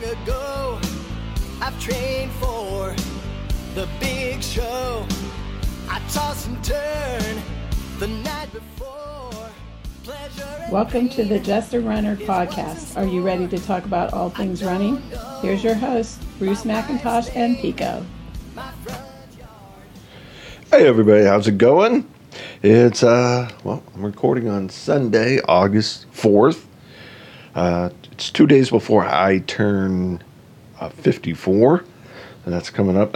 long ago. I've trained for the big show. I toss and turn the night before. Welcome to the Just a Runner podcast. Are you ready to talk about all things running? Here's your host, Bruce McIntosh and Pico. Hey everybody, how's it going? It's, I'm recording on Sunday, August 4th. It's 2 days before I turn 54, and that's coming up.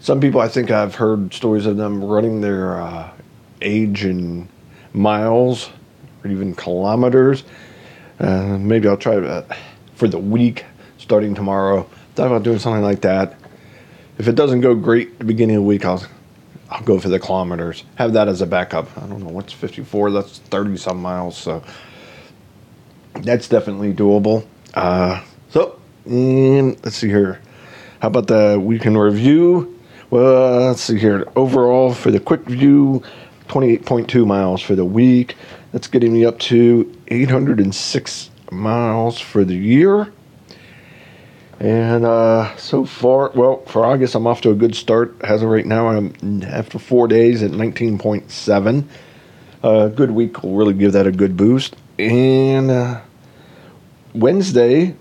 Some people, I think I've heard stories of them running their age in miles or even kilometers. Maybe I'll try for the week starting tomorrow. Thought about doing something like that. If it doesn't go great at the beginning of the week, I'll go for the kilometers. Have that as a backup. I don't know, what's 54? That's 30-some miles, so that's definitely doable. Let's see here. How about the weekend review? Well, let's see here. Overall, for the quick view, 28.2 miles for the week. That's getting me up to 806 miles for the year. And so far, for August, I'm off to a good start. As of right now, I'm after 4 days at 19.7. A good week will really give that a good boost. And Wednesday,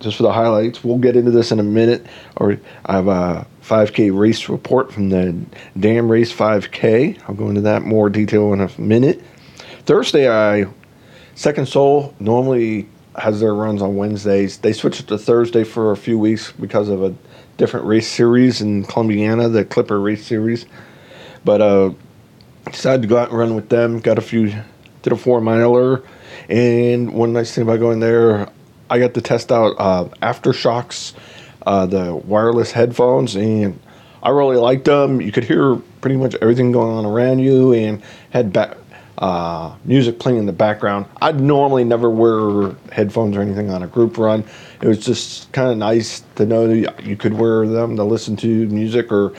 just for the highlights, we'll get into this in a minute. Or I have a 5K race report from the Dam Race 5K. I'll go into that more detail in a minute. Thursday, Second Soul normally has their runs on Wednesdays. They switched it to Thursday for a few weeks because of a different race series in Columbiana, the Clipper Race Series. But decided to go out and run with them. Did a 4-miler. And one nice thing about going there, I got to test out Aftershocks, the wireless headphones, and I really liked them. You could hear pretty much everything going on around you and had music playing in the background. I'd normally never wear headphones or anything on a group run. It was just kind of nice to know that you could wear them to listen to music or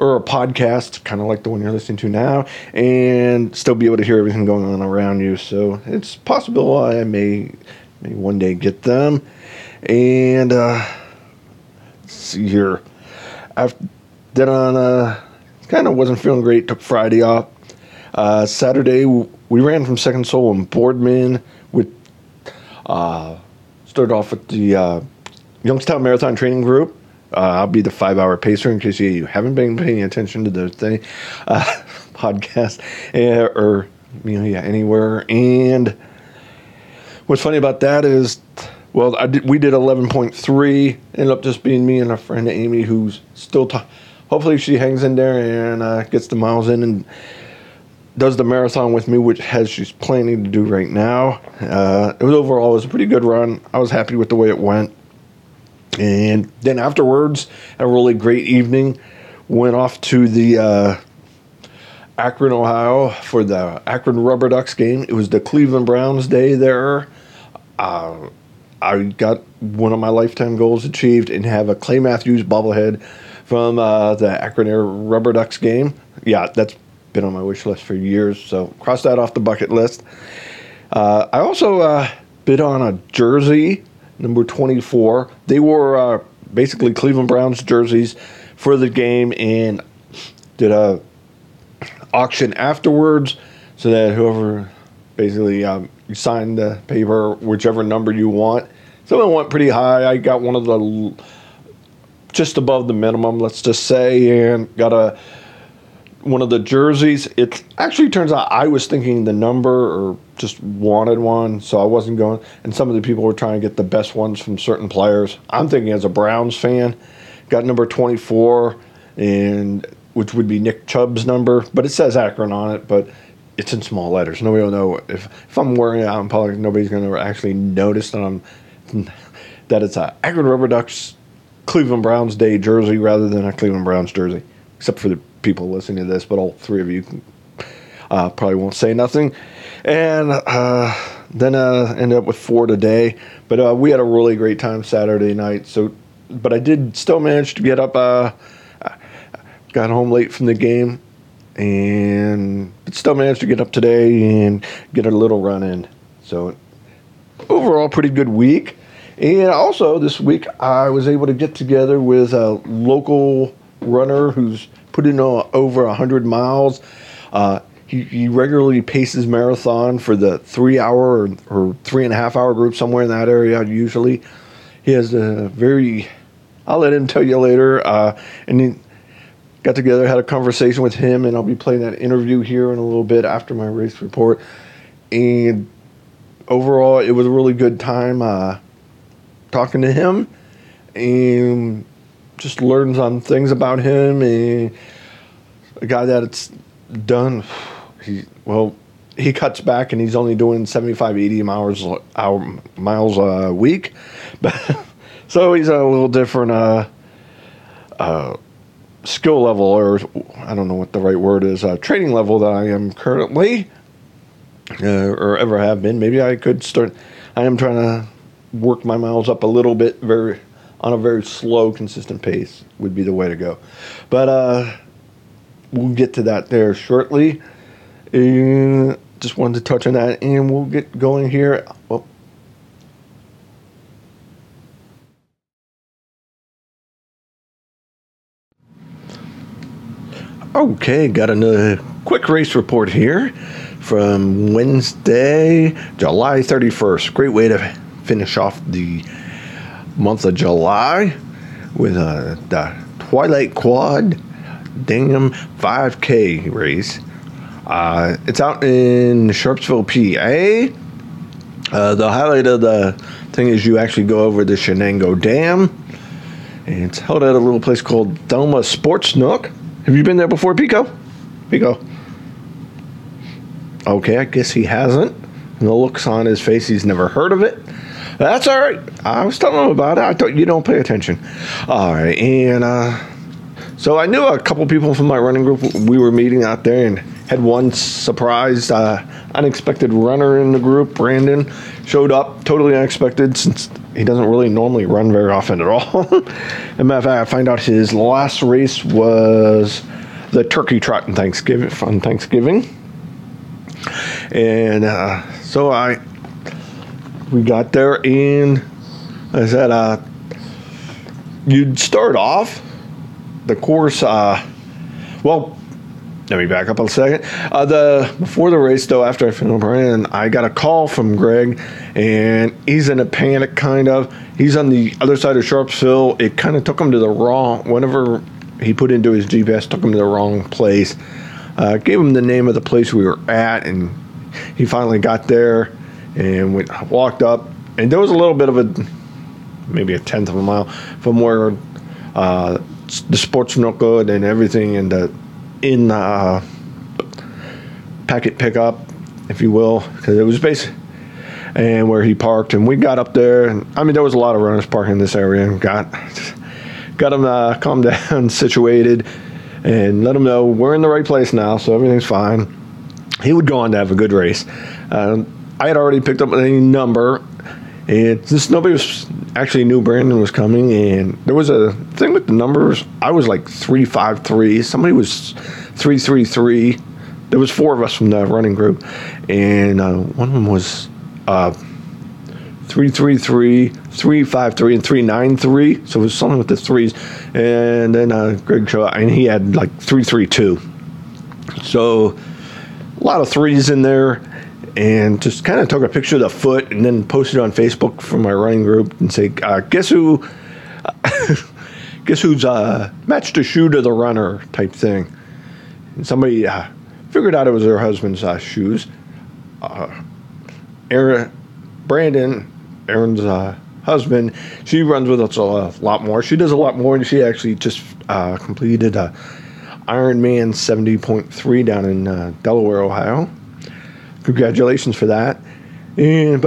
a podcast, kind of like the one you're listening to now, and still be able to hear everything going on around you. So it's possible I may one day get them. And let's see here. Kind of wasn't feeling great. Took Friday off. Saturday, we ran from Second Soul in Boardman. Started off with the Youngstown Marathon Training Group. I'll be the 5-hour pacer in case you haven't been paying attention to the thing, podcast anywhere. And what's funny about that is, we did 11.3. Ended up just being me and a friend Amy, who's still hopefully she hangs in there and gets the miles in and does the marathon with me, which she's planning to do right now. It was a pretty good run. I was happy with the way it went. And then afterwards, a really great evening. Went off to the Akron, Ohio for the Akron Rubber Ducks game. It was the Cleveland Browns day there. I got one of my lifetime goals achieved and have a Clay Matthews bobblehead from the Akron Rubber Ducks game. Yeah, that's been on my wish list for years, so cross that off the bucket list. I also bid on a jersey, number 24. They wore basically Cleveland Browns jerseys for the game and did a auction afterwards, so that whoever basically signed the paper, whichever number you want. Some of them went pretty high. I got one of the just above the minimum, let's just say, and got one of the jerseys. It actually turns out I was thinking the number or just wanted one, so I wasn't going. And some of the people were trying to get the best ones from certain players. I'm thinking as a Browns fan, got number 24, and which would be Nick Chubb's number, but it says Akron on it, but it's in small letters. Nobody will know. If I'm wearing it out in public, nobody's going to actually notice that it's a Akron Rubber Ducks Cleveland Browns Day jersey rather than a Cleveland Browns jersey, except for the people listening to this, but all three of you probably won't say nothing. And then ended up with 4 today, but we had a really great time Saturday night. So, but I did still manage to get up. Got home late from the game, and still managed to get up today and get a little run in. So overall pretty good week. And also this week I was able to get together with a local runner who's put in over 100 miles. He regularly paces marathon for the 3 hour or 3.5 hour group, somewhere in that area usually. He has a very, I'll let him tell you later. And then got together, had a conversation with him, and I'll be playing that interview here in a little bit after my race report. And overall, it was a really good time talking to him, and just learned some things about him, and a guy that it's done. He cuts back, and he's only doing 75-80 miles a week, but so he's a little different skill level, or I don't know what the right word is, training level that I am currently, or ever have been. Maybe I could start. I am trying to work my miles up a little bit, on a very slow, consistent pace would be the way to go. But we'll get to that there shortly. And just wanted to touch on that, and we'll get going here. Well, okay, got another quick race report here from Wednesday, July 31st. Great way to finish off the month of July with the Twilight Quad Dam 5K race. It's out in Sharpsville, PA. The highlight of the thing is you actually go over the Shenango Dam. And it's held at a little place called Doma Sports Nook. Have you been there before, Pico? Pico. Okay, I guess he hasn't. And the looks on his face, he's never heard of it. That's all right. I was telling him about it. I thought you don't pay attention. All right. And so I knew a couple people from my running group. We were meeting out there and had one surprise, unexpected runner in the group. Brandon showed up, totally unexpected, since he doesn't really normally run very often at all. As a matter of fact, I find out his last race was the turkey trot on Thanksgiving. And so we got there, and I said, you'd start off the course. Let me back up a second. Before the race, though, after I finished running, I got a call from Greg, and he's in a panic, kind of. He's on the other side of Sharpsville. It kind of took him to the wrong. Whenever he put into his GPS, took him to the wrong place. Gave him the name of the place we were at, and he finally got there. And we walked up, and there was a little bit of maybe a 10th of a mile from where the sports nook and everything, and in the packet pickup, if you will, because it was basic, and where he parked. And we got up there, and I mean, there was a lot of runners parking in this area, and got him calmed down, situated, and let him know we're in the right place now, so everything's fine. He would go on to have a good race. I had already picked up a number, and since nobody actually knew Brandon was coming, and there was a thing with the numbers. I was like 353. Somebody was 333. There was four of us from the running group, and one of them was 333, 353, and 393. So it was something with the threes. And then Greg showed up, and he had like 332. So a lot of threes in there. And just kind of took a picture of the foot and then posted it on Facebook for my running group and say, guess who's matched the shoe to the runner type thing. And somebody figured out it was her husband's shoes. Aaron's husband, she runs with us a lot more. She does a lot more, and she actually just completed Ironman 70.3 down in Delaware, Ohio. Congratulations for that. And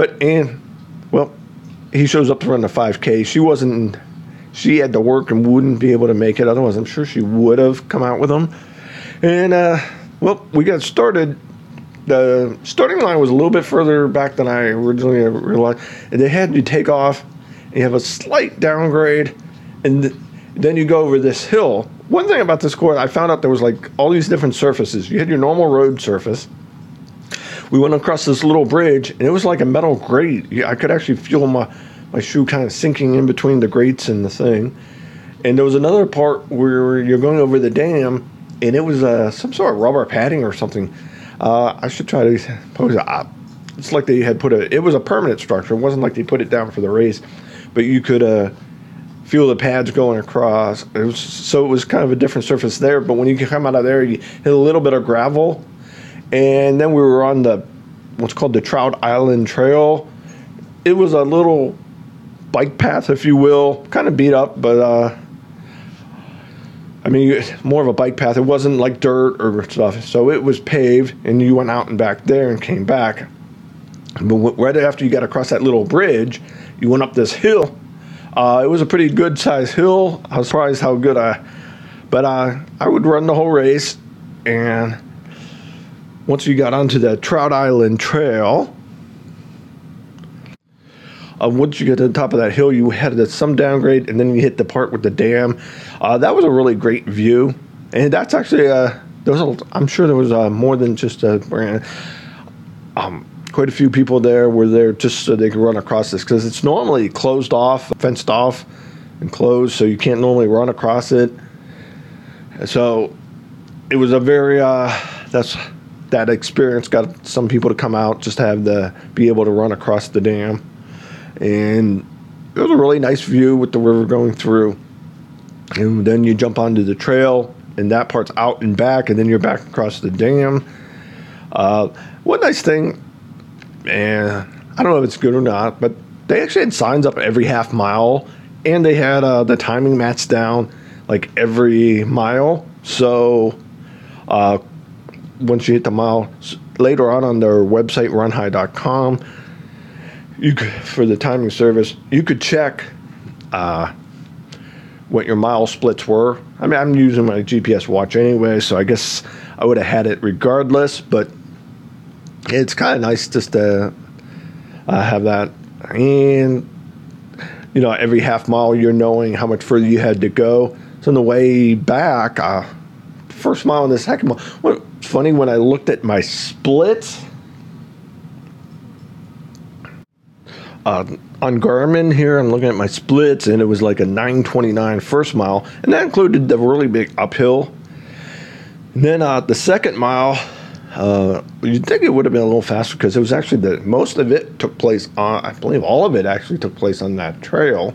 he shows up to run the 5K. She had to work and wouldn't be able to make it. Otherwise, I'm sure she would have come out with him. And, we got started. The starting line was a little bit further back than I originally realized. And they had you take off. And you have a slight downgrade. And then you go over this hill. One thing about this course, I found out there was like all these different surfaces. You had your normal road surface, we went across this little bridge, and it was like a metal grate. I could actually feel my shoe kind of sinking in between the grates and the thing. And there was another part where you're going over the dam, and it was some sort of rubber padding or something. I should try to pose it. It's like they had put it was a permanent structure. It wasn't like they put it down for the race, but you could feel the pads going across. So it was kind of a different surface there, but when you come out of there, you hit a little bit of gravel. And then we were on what's called the Trout Island Trail. It was a little bike path, if you will, kind of beat up, but more of a bike path. It wasn't like dirt or stuff, so it was paved, and you went out and back there and came back. But right after you got across that little bridge, you went up this hill. It was a pretty good-sized hill. I was surprised how good I would run the whole race, and once you got onto the Trout Island Trail, once you get to the top of that hill, you had some downgrade, and then you hit the part with the dam. That was a really great view, and that's actually I'm sure there was more than just a brand. Quite a few people there were there just so they could run across this, because it's normally closed off, fenced off, and closed, so you can't normally run across it. So it was a very that experience got some people to come out just to be able to run across the dam. And it was a really nice view with the river going through. And then you jump onto the trail, and that part's out and back, and then you're back across the dam. One nice thing, and I don't know if it's good or not, but they actually had signs up every half mile, and they had the timing mats down like every mile. So once you hit the mile, later on their website, runhigh.com, for the timing service, you could check what your mile splits were. I mean, I'm using my GPS watch anyway, so I guess I would have had it regardless, but it's kind of nice just to have that. And, every half mile you're knowing how much further you had to go. So on the way back, first mile and the second mile, it's funny, when I looked at my splits on Garmin here, I'm looking at my splits, and it was like a 9:29 first mile, and that included the really big uphill. And then the second mile, you'd think it would have been a little faster, because it was actually most of it took place on, I believe all of it actually took place on that trail,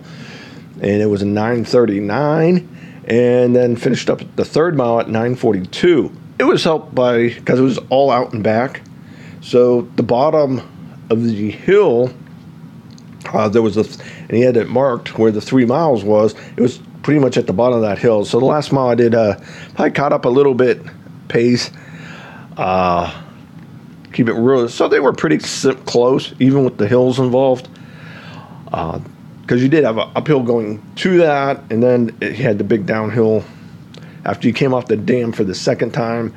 and it was a 9:39, and then finished up the third mile at 9:42. It was helped because it was all out and back, so the bottom of the hill, there was and he had it marked where the 3 miles was. It was pretty much at the bottom of that hill. So the last mile I did, probably caught up a little bit pace. Keep it real. So they were pretty close, even with the hills involved. Because you did have an uphill going to that, and then it had the big downhill after you came off the dam for the second time.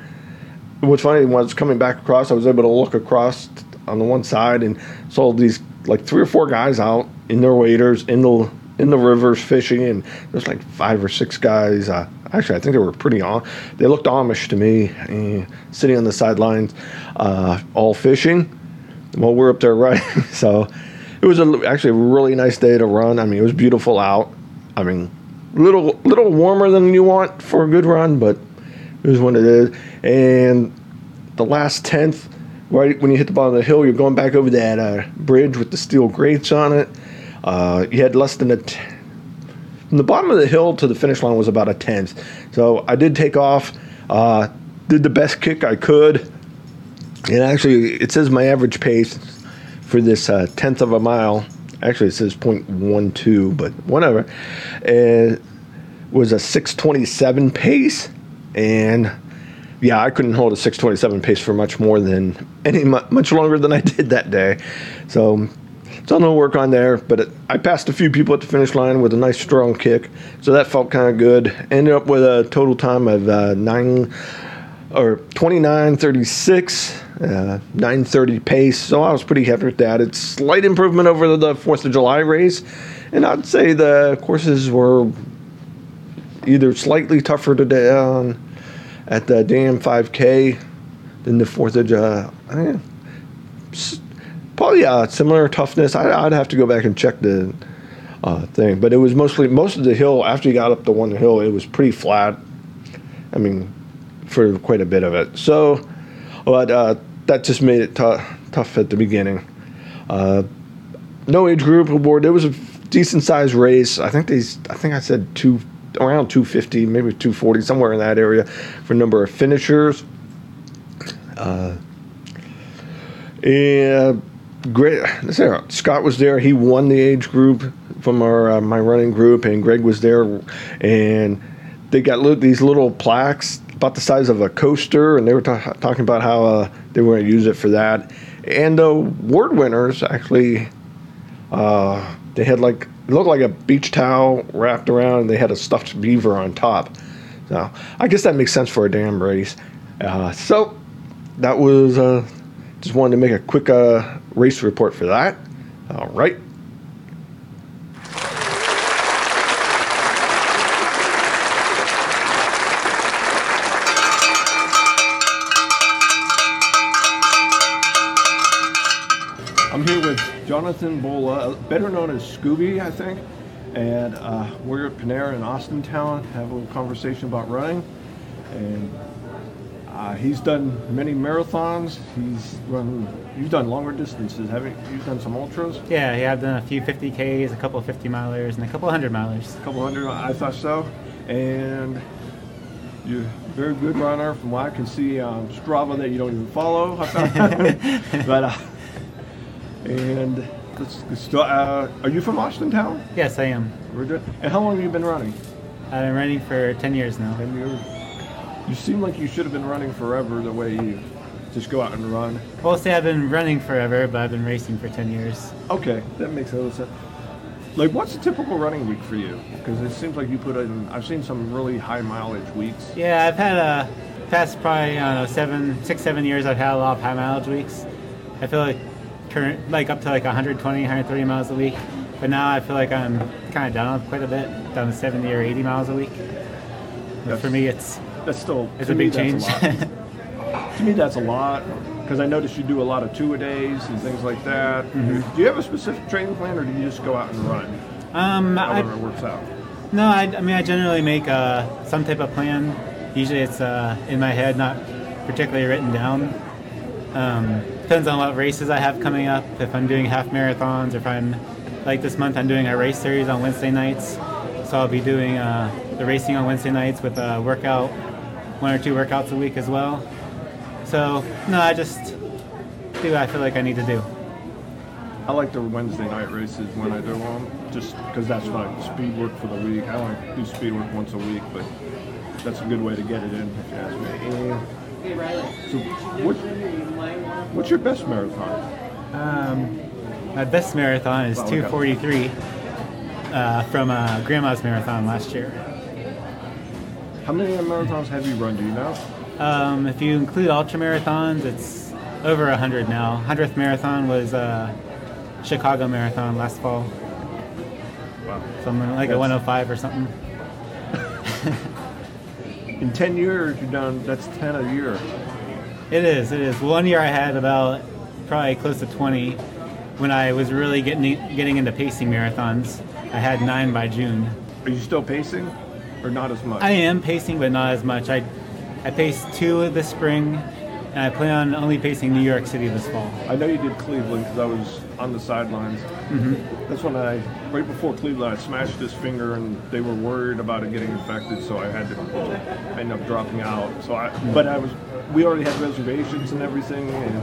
What's funny, when I was coming back across, I was able to look across on the one side and saw these like 3 or 4 guys out in their waders in the rivers fishing, and there's like 5 or 6 guys. Actually, I think they were pretty on. They looked Amish to me, sitting on the sidelines, all fishing while we're up there riding. So it was actually a really nice day to run. I mean, it was beautiful out. I mean, little warmer than you want for a good run, but it was what it is. And the last 10th. Right when you hit the bottom of the hill, you're going back over that bridge with the steel grates on it. You had less than from the bottom of the hill to the finish line was about a tenth. So I did take off, did the best kick I could. And actually, it says my average pace for this tenth of a mile. Actually, it says 0.12, but whatever. It was a 6:27 pace, and yeah, I couldn't hold a 6:27 pace for much more than much longer than I did that day. So, still no work on there, but I passed a few people at the finish line with a nice strong kick, so that felt kind of good. Ended up with a total time of 29:36, 9:30 pace. So I was pretty happy with that. It's slight improvement over the 4th of July race, and I'd say the courses were either slightly tougher today at the damn 5K than the 4th of July. probably similar toughness. I'd have to go back and check the thing, but it was most of the hill. After you got up the one hill, it was pretty flat. I mean, for quite a bit of it. So, but that just made it tough at the beginning. No age group award. There was a decent sized race. I think I said around 250, maybe 240, somewhere in that area for number of finishers. And Greg, Scott was there. He won the age group from our my running group, and Greg was there, and they got these little plaques about the size of a coaster, and they were talking about how they were going to use it for that. And the award winners actually, they had it looked like a beach towel wrapped around, and they had a stuffed beaver on top. So I guess that makes sense for a damn race. So that was just wanted to make a quick race report for that. All right. I'm here with Jonathan Bola, better known as Scooby, I think, and we're at Panera in Austintown, having a conversation about running, and he's done many marathons. You've done longer distances, haven't you? You've done some ultras? Yeah, I've done a few 50Ks, a couple of 50-milers, and a couple of 100-milers. I thought so, and you're a very good runner from what I can see on Strava that you don't even follow. But... And are you from Austintown? Yes, I am. And how long have you been running? I've been running for 10 years now. 10 years. You seem like you should have been running forever, the way you just go out and run. Well, say I've been running forever, but I've been racing for 10 years. Okay, that makes a little sense. Like, what's a typical running week for you? Because it seems like you put in, I've seen some really high mileage weeks. Yeah, I've had past probably, I don't know, 6, 7 years, I've had a lot of high mileage weeks. I feel like up to 120, 130 miles a week, but now I feel like I'm kind of down quite a bit, down to 70 or 80 miles a week. For me, it's a big change. To me, that's a lot, because I noticed you do a lot of two-a-days and things like that. Mm-hmm. Do you have a specific training plan, or do you just go out and run? However it works out. No, I generally make some type of plan. Usually, it's in my head, not particularly written down. Depends on what races I have coming up. If I'm doing half marathons, or if I'm, like this month, I'm doing a race series on Wednesday nights. So I'll be doing the racing on Wednesday nights with a workout, 1 or 2 workouts a week as well. So, no, I just do what I feel like I need to do. I like the Wednesday night races when I do them, just because that's my speed work for the week. I only do speed work once a week, but that's a good way to get it in, if you ask me. So what's your best marathon? My best marathon is 2:43 from Grandma's Marathon last year. How many marathons have you run, do you know? If you include ultra marathons, it's over 100 now. 100th marathon was Chicago Marathon last fall. Wow. Something like a 105 or something. In 10 years, you're done, that's 10 a year. It is. 1 year I had about probably close to 20 when I was really getting into pacing marathons. I had 9 by June. Are you still pacing or not as much? I am pacing, but not as much. I paced 2 this spring, and I plan on only pacing New York City this fall. I know you did Cleveland because I was on the sidelines. Mm-hmm. That's when right before Cleveland, I smashed this finger, and they were worried about it getting infected, so I had to end up dropping out. So we already had reservations and everything, and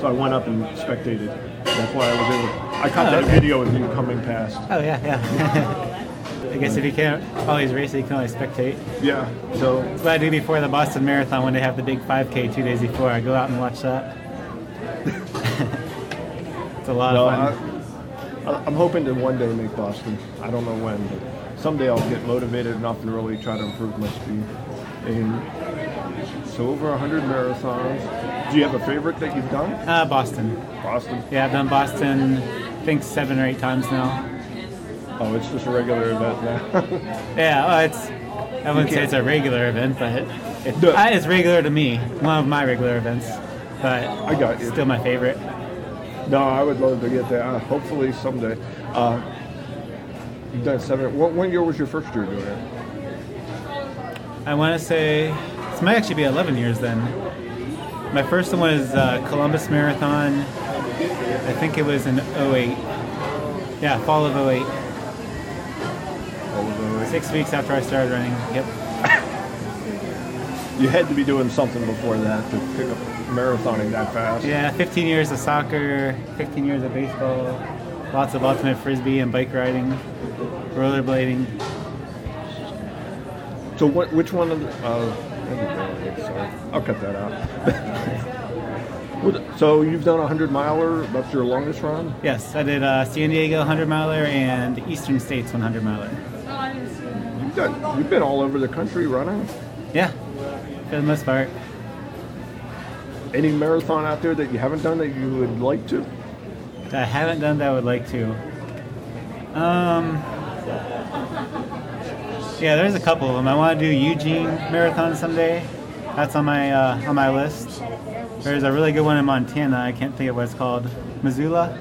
so I went up and spectated. That's why I was able. I caught that video of you coming past. Oh yeah. I guess if you can't always race, you can always spectate. Yeah. So that's what I do before the Boston Marathon when they have the big 5K 2 days before. I go out and watch that. It's a lot of fun. I'm hoping to one day make Boston. I don't know when, but someday I'll get motivated enough and really try to improve my speed. And so over 100 marathons. Do you have a favorite that you've done? Boston. Boston? Yeah, I've done Boston, I think 7 or 8 times now. Oh, it's just a regular event now. Yeah, well, I wouldn't say it's a regular event, but it's regular to me. One of my regular events, but I got you. Still my favorite. No, I would love to get that. Hopefully someday. You've done seven. What year was your first year doing it? I want to say this might actually be 11 years then. My first one was Columbus Marathon. I think it was in 08. Yeah, fall of 08. 6 weeks after I started running. Yep. You had to be doing something before that to pick up marathoning that fast. Yeah, 15 years of soccer, 15 years of baseball, lots of ultimate frisbee and bike riding, rollerblading. So what? Which one of the... sorry. I'll cut that out. So you've done a 100-miler. That's your longest run? Yes, I did San Diego 100-miler and Eastern States 100-miler. You've been all over the country running? Yeah, for the most part. Any marathon out there that you haven't done that you would like to? I haven't done that I would like to. Yeah, there's a couple of them. I want to do Eugene Marathon someday. That's on my list. There's a really good one in Montana. I can't think of what it's called. Missoula,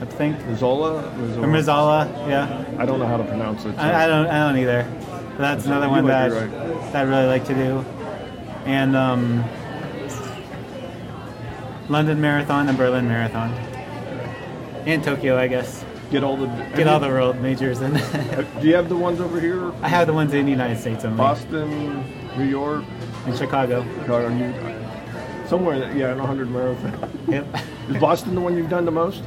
I think. Missoula, yeah. I don't know how to pronounce it. So. I don't either. But that's another one that I'd really like to do. And London Marathon and Berlin Marathon. And Tokyo, I guess. Get all the world majors in. Do you have the ones over here? I have the ones in the United States only. Boston, New York, and Chicago. Somewhere, in 100 marathon. Yep. Is Boston the one you've done the most?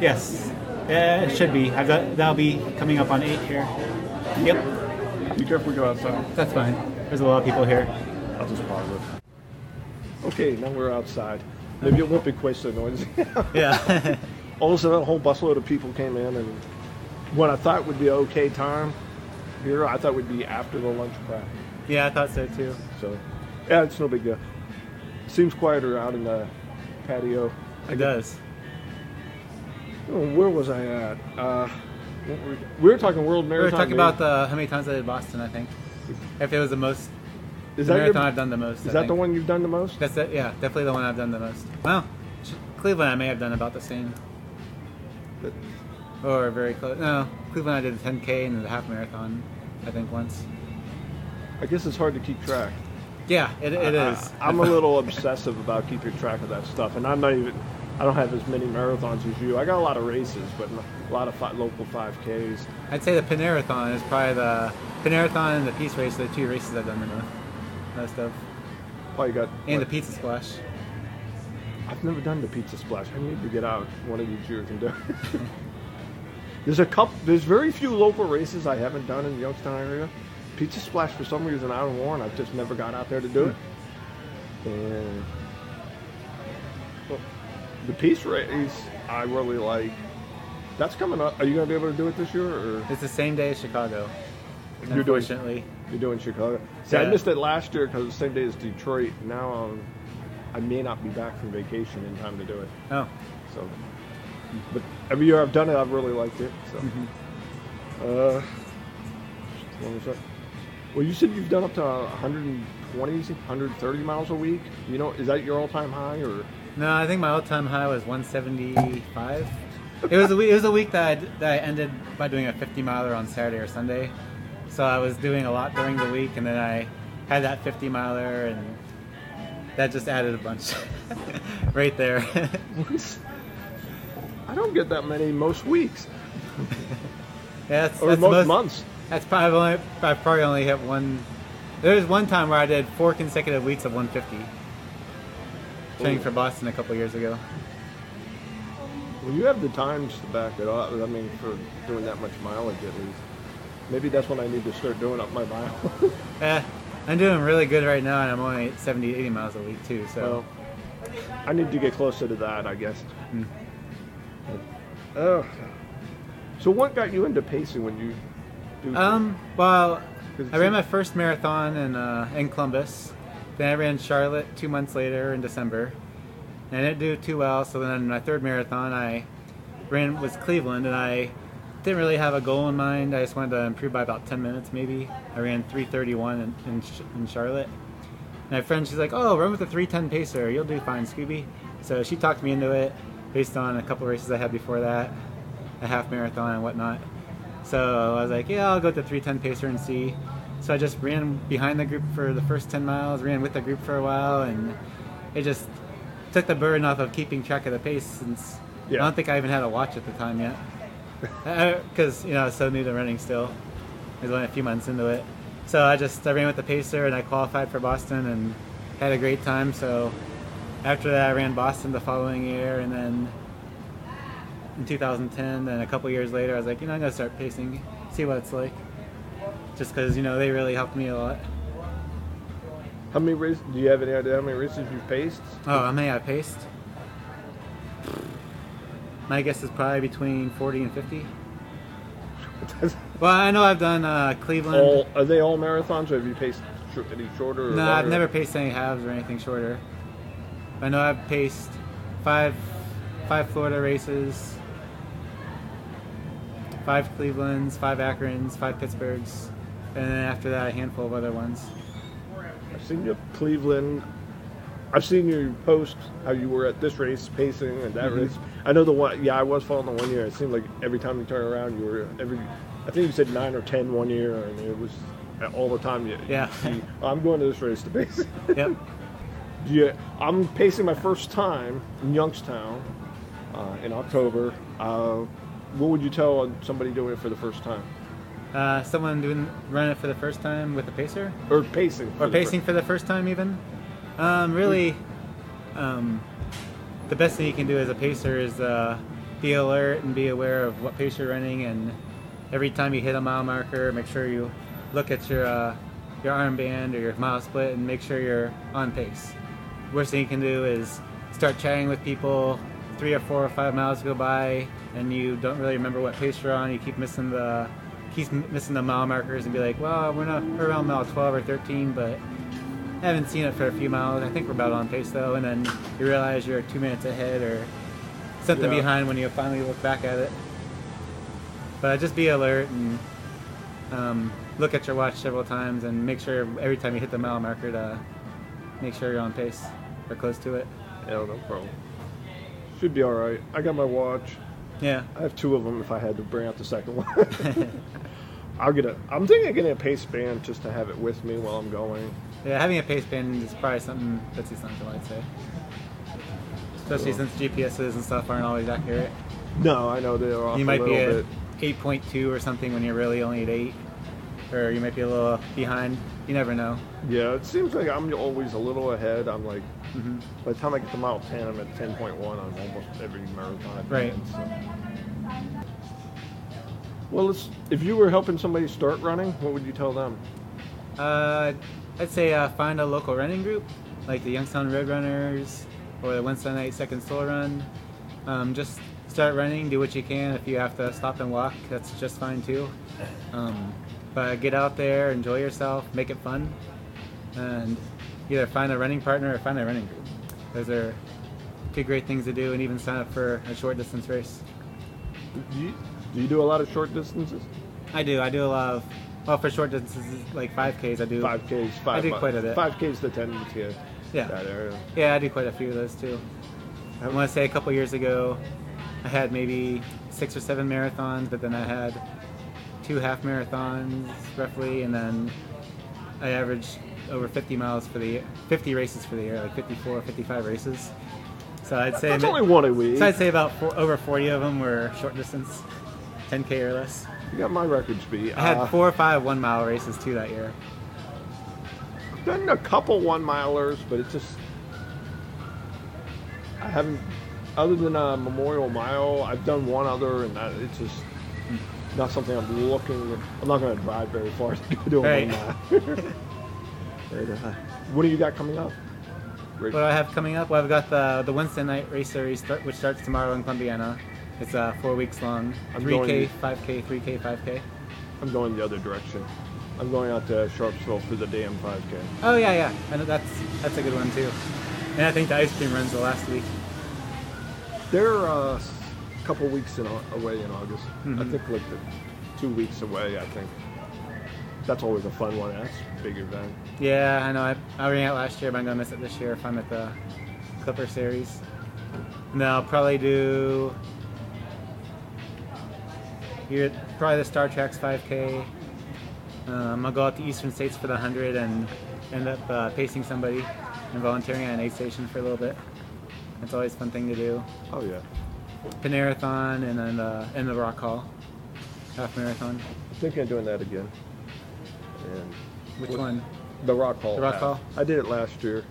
Yes. It should be. That'll be coming up on 8 here. Yep. Be careful we go outside. That's fine. There's a lot of people here. I'll just pause it. Okay, now we're outside. Maybe it won't be quite so noisy. Yeah. All of a sudden, a whole busload of people came in, and what I thought would be okay time here, I thought would be after the lunch break. Yeah, I thought so too. So, yeah, it's no big deal. Seems quieter out in the patio. It does. Where was I at? We were talking World Marathon. We were talking about how many times I did Boston, I think. If it was the most... Is that the marathon I've done the most? Is that the one you've done the most? That's it. Yeah, definitely the one I've done the most. Well, Cleveland I may have done about the same, or very close. No, Cleveland I did the 10K and the half marathon, I think once. I guess it's hard to keep track. Yeah, it is. I'm a little obsessive about keeping track of that stuff, and I don't have as many marathons as you. I got a lot of races, but a lot of local 5Ks. I'd say the Panerathon is probably the Panerathon and the Peace Race are the two races I've done the most. Stuff. Oh, you got and the Pizza Splash. I've never done the Pizza Splash. I need to get out one of these years and do it. There's very few local races I haven't done in the Youngstown area. Pizza Splash for some reason I don't want. I've just never got out there to do it. And the Peace Race I really like. That's coming up. Are you gonna be able to do it this year? Or? It's the same day as Chicago. Unfortunately. You're doing Chicago. See, yeah. I missed it last year because the same day as Detroit. Now I may not be back from vacation in time to do it. Oh. So, but every year I've done it, I've really liked it. So, well, you said you've done up to 120, 130 miles a week. You know, is that your all-time high or? No, I think my all-time high was 175. It was a week that I ended by doing a 50-miler on Saturday or Sunday. So I was doing a lot during the week, and then I had that 50-miler, and that just added a bunch right there. I don't get that many most weeks. Yeah, that's most months. That's probably I probably only hit one. There was one time where I did 4 consecutive weeks of 150. Training for Boston a couple years ago. Well, you have the times to back it up. I mean, for doing that much mileage at least. Maybe that's when I need to start doing up my mile. I'm doing really good right now, and I'm only at 70, 80 miles a week, too. So I need to get closer to that, I guess. So what got you into pacing when you do well, I ran my first marathon in Columbus. Then I ran Charlotte 2 months later in December. And I didn't do too well, so then my third marathon I ran was Cleveland, and I... didn't really have a goal in mind. I just wanted to improve by about 10 minutes, maybe. I ran 3:31 in Charlotte. And my friend, she's like, "Oh, run with a 3:10 pacer. You'll do fine, Scooby." So she talked me into it based on a couple races I had before that, a half marathon and whatnot. So I was like, yeah, I'll go to 3:10 pacer and see. So I just ran behind the group for the first 10 miles, ran with the group for a while, and it just took the burden off of keeping track of the pace, since I don't think I even had a watch at the time yet. Because, you know, I was so new to running still. I was only a few months into it. So I ran with the pacer, and I qualified for Boston and had a great time. So after that, I ran Boston the following year, and then in 2010, and a couple years later, I was like, you know, I'm going to start pacing, see what it's like. Just because, you know, they really helped me a lot. How many races, do you have any idea how many races you've paced? Oh, how many I paced? My guess is probably between 40 and 50. Well, I know I've done Cleveland. Are they all marathons, or have you paced any shorter? Or no, I've never paced any halves or anything shorter. I know I've paced five Florida races, five Clevelands, five Akrons, five Pittsburghs, and then after that, a handful of other ones. I've seen you at Cleveland. I've seen you post how you were at this race pacing and that race. I know the one. Yeah, I was following the one year. It seemed like every time you turn around, you were I think you said 9 or 10 one year, and it was all the time. You, I'm going to this race to pace. Yep. I'm pacing my first time in Youngstown in October. What would you tell somebody doing it for the first time? Someone running it for the first time with a pacer? Or pacing for the first time even? The best thing you can do as a pacer is be alert and be aware of what pace you're running, and every time you hit a mile marker, make sure you look at your armband or your mile split and make sure you're on pace. Worst thing you can do is start chatting with people, 3 or 4 or 5 miles go by, and you don't really remember what pace you're on. You keep missing the mile markers and be like, well, we're around mile 12 or 13, but I haven't seen it for a few miles. I think we're about on pace though, and then you realize you're 2 minutes ahead or something behind when you finally look back at it. But just be alert and look at your watch several times and make sure every time you hit the mile marker to make sure you're on pace or close to it. Yeah, no problem. Should be all right. I got my watch. Yeah. I have 2 of them if I had to bring out the second one. I'm thinking of getting a pace band just to have it with me while I'm going. Yeah, having a pace band is probably something that's essential, I'd say. Especially since GPSs and stuff aren't always accurate. No, I know they are off a little bit. You might be at 8.2 or something when you're really only at 8. Or you might be a little behind. You never know. Yeah, it seems like I'm always a little ahead. I'm like, by the time I get to mile 10, I'm at 10.1 on almost every marathon. Right. Well, if you were helping somebody start running, what would you tell them? I'd say find a local running group, like the Youngstown Roadrunners or the Wednesday night Second Soul Run. Just start running, do what you can. If you have to stop and walk, that's just fine too. But get out there, enjoy yourself, make it fun, and either find a running partner or find a running group. Those are 2 great things to do, and even sign up for a short distance race. Do you do a lot of short distances? I do. I do a lot of, well, for short distances, like 5Ks, I do. 5Ks, 5 I do quite a bit. 5Ks to 10 to that area. Yeah, I do quite a few of those, too. I want to say a couple years ago, I had maybe 6 or 7 marathons, but then I had 2 half marathons roughly, and then I averaged over 50 races for the year, like 54, 55 races. So I'd say that's only one a week. So I'd say about over 40 of them were short distance, 10K or less. You got my records beat. I had 4 or 5 1-mile races too that year. I've done a couple 1-milers, but it just I haven't. Other than a Memorial Mile, I've done one other, and it's just. Not something I'm not going to drive very far to do it. What do you got coming up? What do I have coming up? Well, I've got the Wednesday night race series, which starts tomorrow in Columbiana. It's 4 weeks long. 3K, 5K. I'm going the other direction. I'm going out to Sharpsville for the damn 5K. Oh, yeah. I know that's a good one, too. And I think the ice cream runs the last week. They're couple weeks away in August. I think like 2 weeks away. I think that's always a fun one. That's a big event. Yeah, I know. I ran it last year, but I'm gonna miss it this year if I'm at the Clipper Series. And then I'll probably do the Star Tracks 5K. I'll go out to Eastern States for the 100 and end up pacing somebody and volunteering at an aid station for a little bit. It's always a fun thing to do. Oh yeah. Panerathon and then the Rock Hall half marathon. I'm thinking of doing that again. And which one? The Rock Hall. The Rock Hall. I did it last year.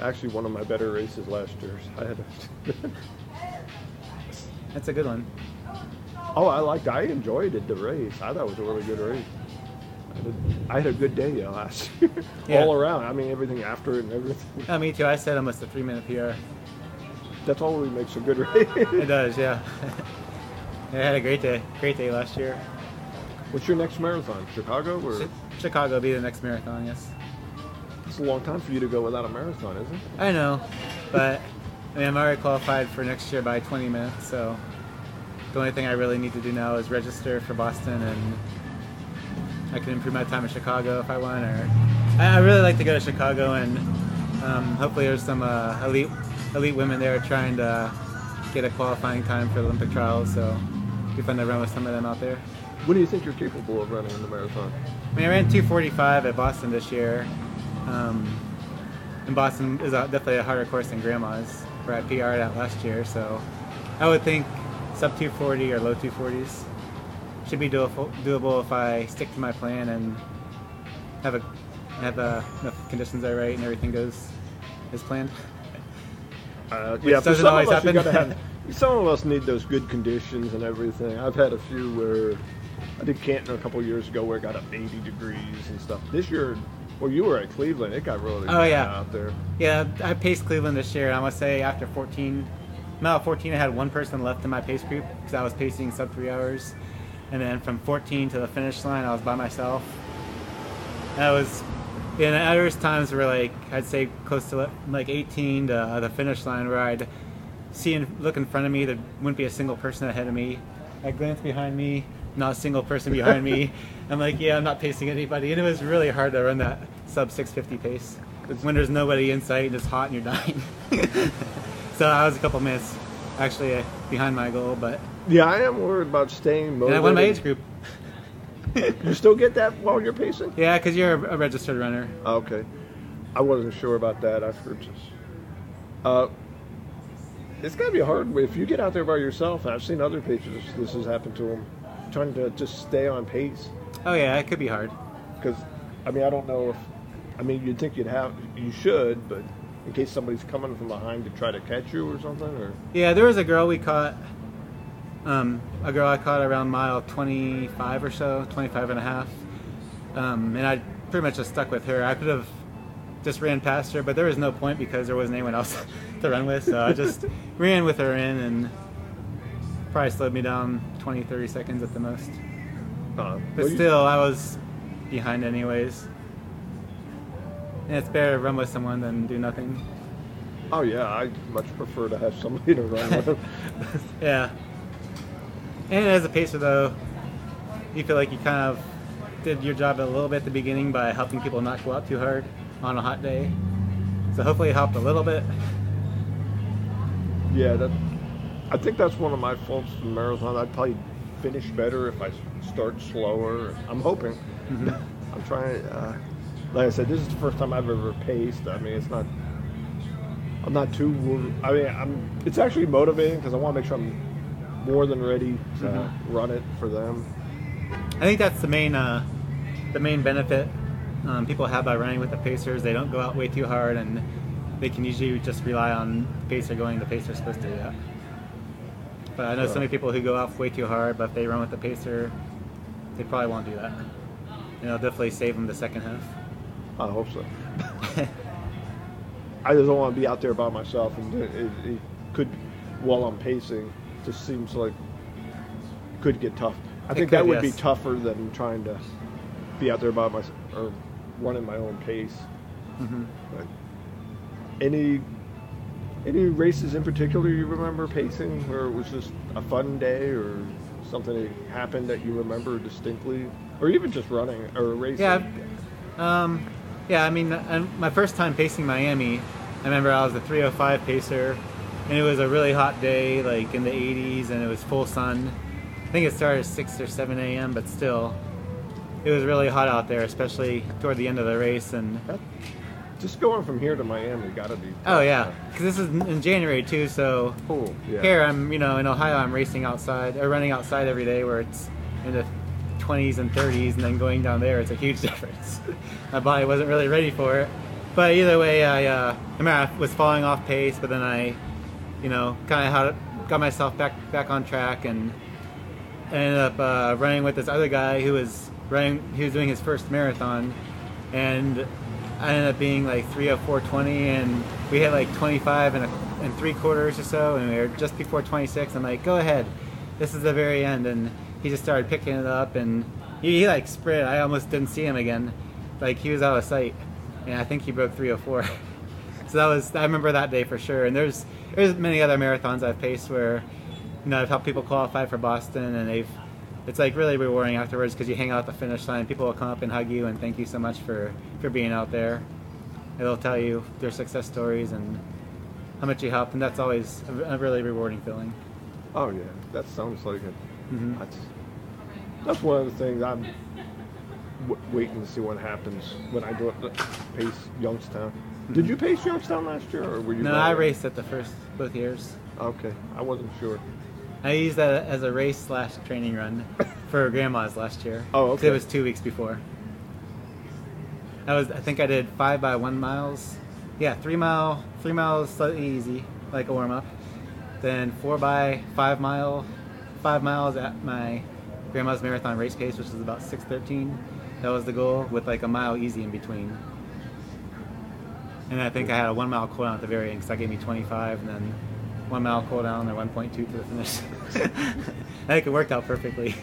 Actually, one of my better races last year. I had. That's a good one. Oh, I enjoyed it, the race. I thought it was a really good race. I had a good day last year. Yeah. All around. I mean, everything after it and everything. Oh, me too. I said almost a 3-minute PR. That's always makes a good race. It does, yeah. I had a great day. Great day last year. What's your next marathon? Chicago or? Chicago will be the next marathon, yes. It's a long time for you to go without a marathon, isn't it? I know, but I mean, I'm already qualified for next year by 20 minutes, so the only thing I really need to do now is register for Boston, and I can improve my time in Chicago if I want. Or I really like to go to Chicago, and hopefully there's some elite women there trying to get a qualifying time for Olympic trials, so it'll be fun to run with some of them out there. What do you think you're capable of running in the marathon? I mean, I ran 2:45 at Boston this year. And Boston is definitely a harder course than Grandma's, where I PR'd out last year, so I would think sub 240 or low 240s should be doable if I stick to my plan and have enough conditions I write and everything goes as planned. Yeah, doesn't always happen. Some of us need those good conditions and everything. I've had a few where I did Canton a couple years ago where it got up 80 degrees and stuff. This year, well, you were at Cleveland. It got really bad out there. Yeah, I paced Cleveland this year. I must say after 14, I had one person left in my pace group because I was pacing sub 3 hours. And then from 14 to the finish line, I was by myself. And there was times where, like, I'd say close to like 18 to the finish line where I'd see and look in front of me. There wouldn't be a single person ahead of me. I'd glance behind me. Not a single person behind me. I'm like, yeah, I'm not pacing anybody. And it was really hard to run that sub 650 pace when there's nobody in sight and it's hot and you're dying. So I was a couple minutes actually behind my goal, but yeah, I am worried about staying motivated. And I won my age group. You still get that while you're pacing? Yeah, because you're a registered runner. Okay, I wasn't sure about that. I've heard this. It's gotta be hard if you get out there by yourself. I've seen other pacers this has happened to them. Trying to just stay on pace. Oh yeah, it could be hard. Because, I mean, I don't know if, I mean, you'd think you should, but in case somebody's coming from behind to try to catch you or something, or? Yeah, there was a girl I caught around mile 25 or so, 25 and a half, and I pretty much just stuck with her. I could have just ran past her, but there was no point because there wasn't anyone else to run with, so I just ran with her in and probably slowed me down 20-30 seconds at the most. But still, I was behind anyways. And it's better to run with someone than do nothing. Oh yeah, I much prefer to have somebody to run with. Yeah. And as a pacer though, you feel like you kind of did your job a little bit at the beginning by helping people not go out too hard on a hot day. So hopefully it helped a little bit. Yeah, I think that's one of my faults in the marathon. I'd probably finish better if I start slower. I'm hoping. Mm-hmm. I'm trying. Like I said, this is the first time I've ever paced. I mean, it's not. I'm not too. I mean, I'm. It's actually motivating because I want to make sure I'm more than ready to run it for them. I think that's the main benefit people have by running with the pacers. They don't go out way too hard, and they can usually just rely on the pacer going the pace they're supposed to. Yeah. But I know so many people who go off way too hard, but if they run with the pacer, they probably won't do that. And it'll definitely save them the second half. I hope so. I just don't want to be out there by myself. And it could, while I'm pacing, just seems like it could get tough. I think that would be tougher than trying to be out there by myself or running my own pace. Mm-hmm. Like, any races in particular you remember pacing, or it was just a fun day, or something that happened that you remember distinctly, or even just running or racing? I mean, my first time pacing Miami, I remember I was a 3:05 pacer, and it was a really hot day, like in the 80s, and it was full sun. I think it started at 6 or 7 a.m., but still, it was really hot out there, especially toward the end of the race. And just going from here to Miami, gotta be tough. Oh yeah, because this is in January too, so cool. Yeah. Here I'm, you know, in Ohio, I'm racing outside, or running outside every day, where it's in the 20s and 30s, and then going down there, it's a huge difference. My body wasn't really ready for it, but either way, I was falling off pace, but then I, you know, kind of got myself back on track, and ended up running with this other guy who was running. He was doing his first marathon, and I ended up being like 3:04:20, and we had like 25 and 3/4 or so, and we were just before 26. I'm like, go ahead, this is the very end, and he just started picking it up, and he like sprinted. I almost didn't see him again, like he was out of sight, and I think he broke 3:04. So that was, I remember that day for sure. And there's many other marathons I've paced where, you know, I've helped people qualify for Boston, and it's like really rewarding afterwards, because you hang out at the finish line, people will come up and hug you and thank you so much for being out there. And they'll tell you their success stories and how much you helped, and that's always a really rewarding feeling. Oh yeah, that sounds like it. Mm-hmm. That's one of the things I'm waiting to see what happens when I go up to pace Youngstown. Mm-hmm. Did you pace Youngstown last year, or were you? No, I raced at the first both years. Okay, I wasn't sure. I used that as a race / training run for Grandma's last year. Oh, okay. It was 2 weeks before. I think I did 5 by 1 miles. Yeah, 3 miles slightly easy, like a warm up. Then 4 by 5 miles at my Grandma's Marathon race pace, which is about 6:13. That was the goal, with like a mile easy in between. And I think I had a 1 mile cool down at the very end, because that gave me 25, and then 1 mile cool down or 1.2 to the finish. I think it worked out perfectly.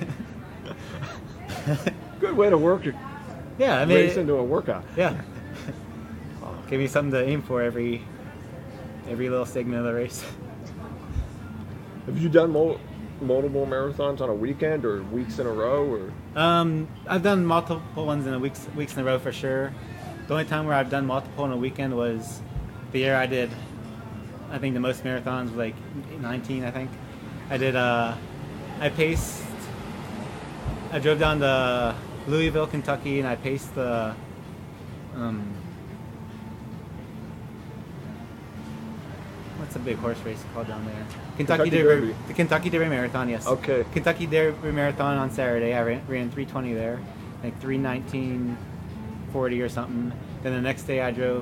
Good way to work your race into a workout. Yeah. Give me something to aim for every little segment of the race. Have you done multiple marathons on a weekend, or weeks in a row, or? I've done multiple ones in a weeks in a row for sure. The only time where I've done multiple in a weekend was the year I did, I think the most marathons was like 19, I think. I did, I drove down to Louisville, Kentucky, and I paced the, what's a big horse race called down there? Kentucky Derby. The Kentucky Derby Marathon, yes. Okay. Kentucky Derby Marathon on Saturday. I ran 3:20 there, like 3:19:40 or something. Then the next day after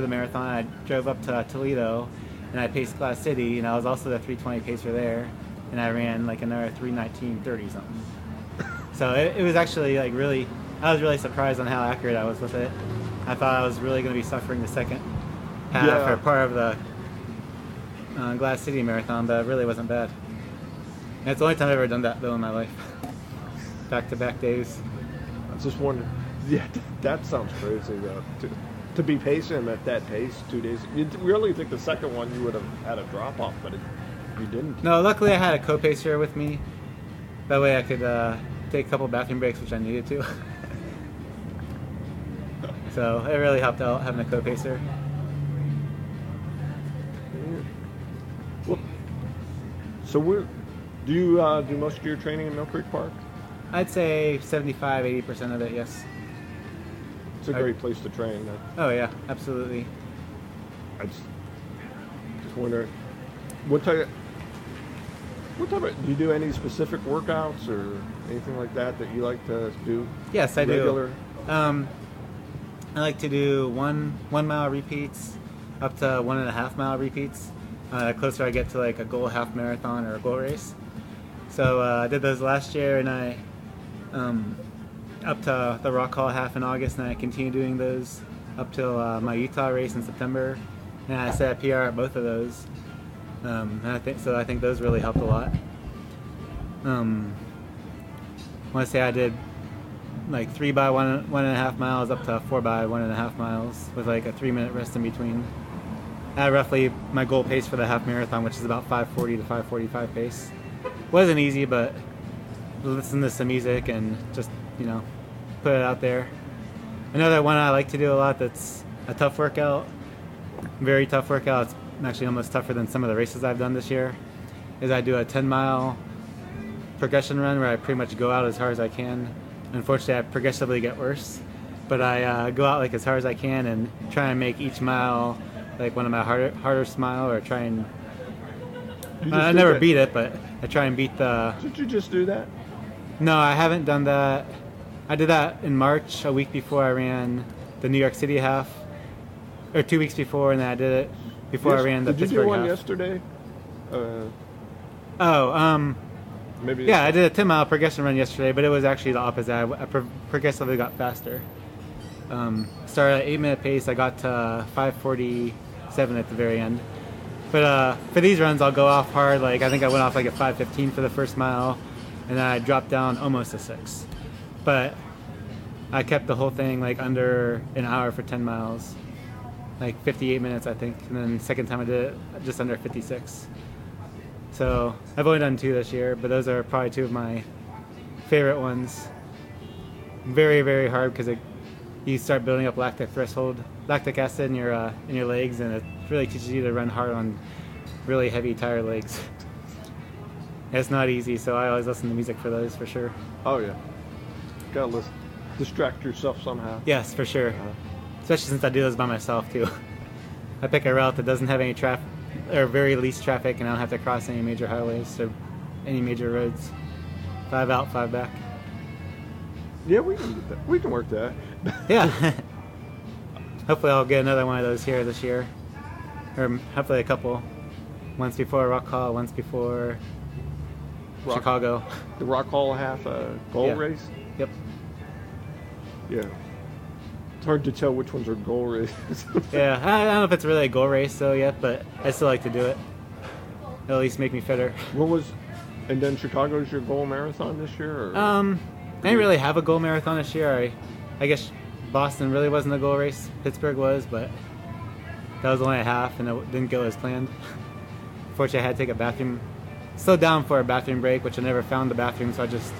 the marathon, I drove up to Toledo, and I paced Glass City, and I was also the 3:20 pacer there, and I ran like another 3:19:30 something. So it was actually like really, I was really surprised on how accurate I was with it. I thought I was really going to be suffering the second half or part of the Glass City Marathon, but it really wasn't bad. And it's the only time I've ever done that though in my life. Back-to-back days. I was just wondering. Yeah, that sounds crazy though. To be pacing at that pace 2 days. You'd really think the second one you would have had a drop off, but you didn't. No, luckily I had a co-pacer with me. That way I could take a couple bathroom breaks, which I needed to. So it really helped out having a co-pacer. Well, so do you do most of your training in Mill Creek Park? I'd say 75-80% of it, yes. It's a great place to train. Oh yeah, absolutely. I just wonder, what type of, do you do any specific workouts or anything like that you like to do? Yes, I do. I like to do one mile repeats up to 1.5 mile repeats. The closer I get to like a goal half marathon or a goal race. So I did those last year, and I up to the Rock Hall half in August, and I continued doing those up till my Utah race in September, and I set a PR at both of those. I think those really helped a lot. I want to say I did like 3 by 1.5 miles up to 4 by 1.5 miles with like a 3-minute rest in between. At roughly my goal pace for the half marathon, which is about 5:40 to 5:45 pace. Wasn't easy, but listen to some music and just, you know, put it out there. Another one I like to do a lot that's a tough workout, very tough workout, it's actually almost tougher than some of the races I've done this year, is I do a 10-mile progression run where I pretty much go out as hard as I can. Unfortunately, I progressively get worse, but I go out like as hard as I can and try and make each mile like one of my harder mile, or try and I never beat it, but I try and beat the. Did you just do that? No, I haven't done that. I did that in March, a week before I ran the New York City half, or 2 weeks before, and then I did it before I ran the Pittsburgh half. Did you do one yesterday? Maybe. Yeah, I did a 10-mile progression run yesterday, but it was actually the opposite. I progressively got faster. Started at 8-minute pace. I got to 5:47 at the very end. But for these runs, I'll go off hard. Like I think I went off like at 5:15 for the first mile, and then I dropped down almost to 6. But I kept the whole thing like under an hour for 10 miles, like 58 minutes, I think. And then second time I did it, just under 56. So I've only done 2 this year, but those are probably 2 of my favorite ones. Very, very hard because you start building up lactic acid in your legs, and it really teaches you to run hard on really heavy, tired legs. It's not easy, so I always listen to music for those for sure. Oh yeah, gotta listen, distract yourself somehow. Yes, for sure. Especially since I do those by myself too. I pick a route that doesn't have any traffic, or very least traffic, and I don't have to cross any major highways or any major roads. 5 out, 5 back. Yeah, we can do that. We can work that. Yeah. Hopefully I'll get another one of those here this year. Or hopefully a couple. Once before Rock Hall, once before Chicago. The Rock Hall half goal race? Yep. Yeah. It's hard to tell which ones are goal races. Yeah, I don't know if it's really a goal race though yet, but I still like to do it. It'll at least make me fitter. And then Chicago's your goal marathon this year? Or? I didn't really have a goal marathon this year. I guess Boston really wasn't a goal race. Pittsburgh was, but that was only a half, and it didn't go as planned. Fortunately, I had to take a bathroom. Slowed down for a bathroom break, which I never found the bathroom, so I just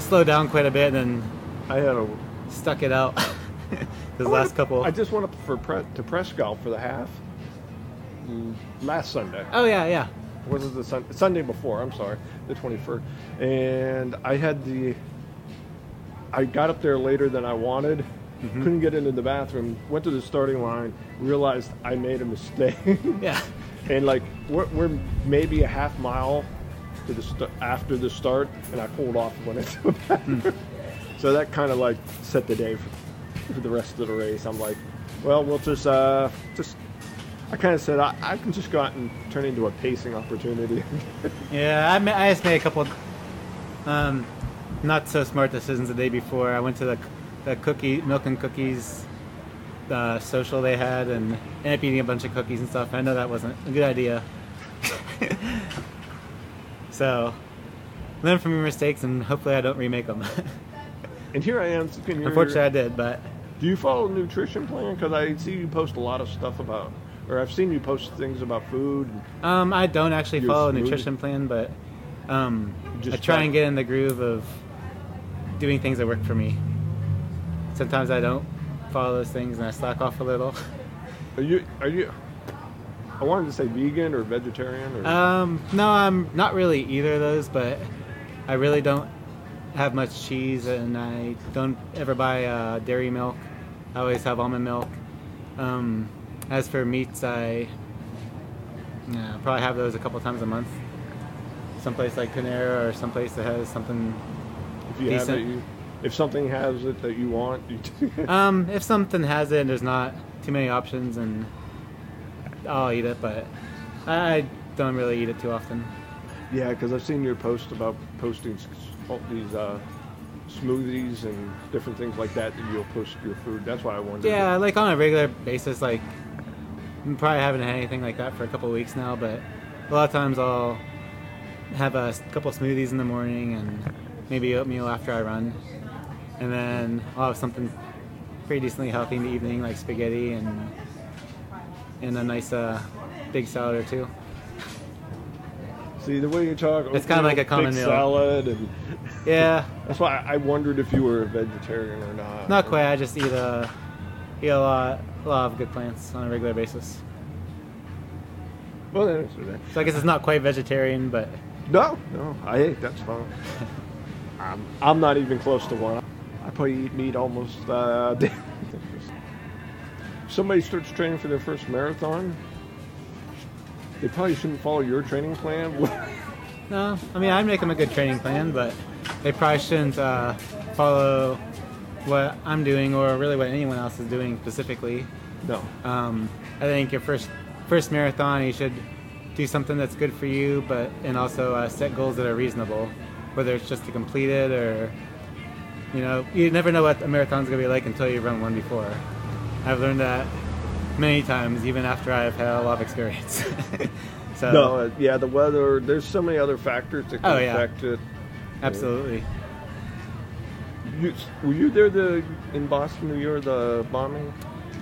slowed down quite a bit, and then stuck it out. Couple. I just went up to Prescott for the half last Sunday. Oh yeah. Was it the Sunday before? I'm sorry, the 21st. And I got up there later than I wanted. Mm-hmm. Couldn't get into the bathroom. Went to the starting line. Realized I made a mistake. Yeah. And like we're maybe a half mile to the after the start, and I pulled off and went into the bathroom. So that kind of like set the day for the rest of the race. I'm like, well, we'll just. I kind of said I can just go out and turn into a pacing opportunity. Yeah, I just made a couple not so smart decisions the day before. I went to the milk and cookies social they had, and ended up eating a bunch of cookies and stuff. I know that wasn't a good idea. So learn from your mistakes, and hopefully I don't remake them. And here I am. Unfortunately, I did. But do you follow a nutrition plan? Because I see you post a lot of stuff about. Or I've seen you post things about food. I don't actually follow a nutrition plan, but I try and get in the groove of doing things that work for me. Sometimes I don't follow those things and I slack off a little. Are you? I wanted to say vegan or vegetarian. Or? No, I'm not really either of those, but I really don't have much cheese, and I don't ever buy dairy milk. I always have almond milk. As for meats, I probably have those a couple times a month. Someplace like Panera or someplace that has something decent. If something has it that you want, you do. If something has it and there's not too many options, and I'll eat it, but I don't really eat it too often. Yeah, because I've seen your post about posting all these smoothies and different things like that you'll post your food. That's why I wondered. Yeah, like on a regular basis, like. I probably haven't had anything like that for a couple of weeks now, but a lot of times I'll have a couple of smoothies in the morning and maybe oatmeal after I run, and then I'll have something pretty decently healthy in the evening, like spaghetti and a nice big salad or two. See, the way you talk, it's kind of like a common meal. Salad and yeah, that's why I wondered if you were a vegetarian or not. Not quite. I just eat a lot of good plants on a regular basis. Well, that answers that. So I guess it's not quite vegetarian, but... No, I ate. That's fine. I'm not even close to one. I probably eat meat almost daily. Somebody starts training for their first marathon, they probably shouldn't follow your training plan. No, I mean, I'd make them a good training plan, but they probably shouldn't follow what I'm doing or really what anyone else is doing specifically. No. I think your first marathon, you should do something that's good for you, and also set goals that are reasonable, whether it's just to complete it or, you know, you never know what a marathon's going to be like until you've run one before. I've learned that many times, even after I've had a lot of experience. So, no, yeah, the weather, there's so many other factors that can affect it. Absolutely. Were you there in Boston, New York, the bombing?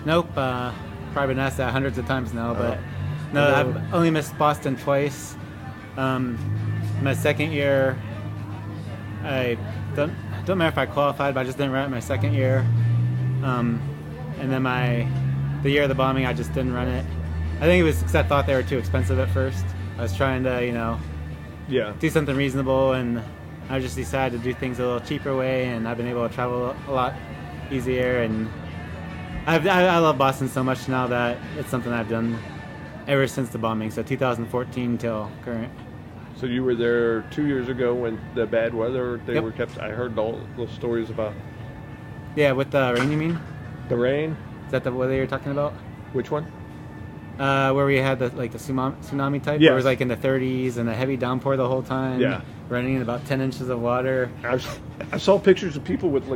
Nope. Probably been asked that hundreds of times now, but no, I've only missed Boston twice. My second year, I don't remember if I qualified, but I just didn't run it my second year. And then the year of the bombing, I just didn't run it. I think it was because I thought they were too expensive at first. I was trying to, do something reasonable, and I just decided to do things a little cheaper way, and I've been able to travel a lot easier. And I love Boston so much now that it's something I've done ever since the bombing, so 2014 till current. So you were there 2 years ago when the bad weather, they were kept, I heard all those stories about. Yeah, with the rain, you mean? The rain? Is that the weather you're talking about? Which one? Where we had the tsunami type. Yeah. It was in the 30s and a heavy downpour the whole time. Yeah. Running in about 10 inches of water. I saw pictures of people with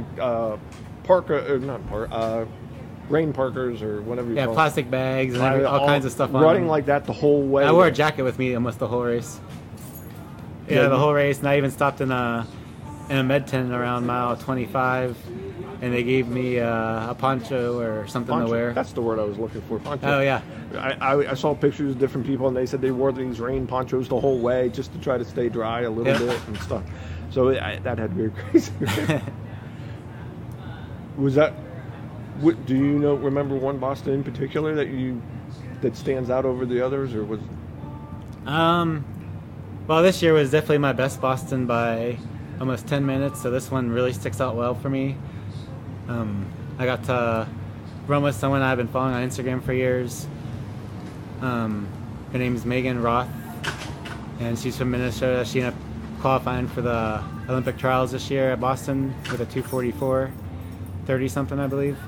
rain parkers or whatever you call it. Yeah, plastic bags and all kinds of stuff on. Running like that the whole way. I wore a jacket with me almost the whole race. Yeah, the whole race. And I even stopped in a med tent around mile 25. And they gave me a poncho or something to wear. That's the word I was looking for, poncho. Oh, yeah. I saw pictures of different people, and they said they wore these rain ponchos the whole way just to try to stay dry a little bit and stuff. So that had to be crazy. Was that... do you remember one Boston in particular that stands out over the others, or was... Well, this year was definitely my best Boston by almost 10 minutes, so this one really sticks out well for me. I got to run with someone I've been following on Instagram for years. Her name's Megan Roth, and she's from Minnesota. She ended up qualifying for the Olympic trials this year at Boston with a 2:44:30 something, I believe.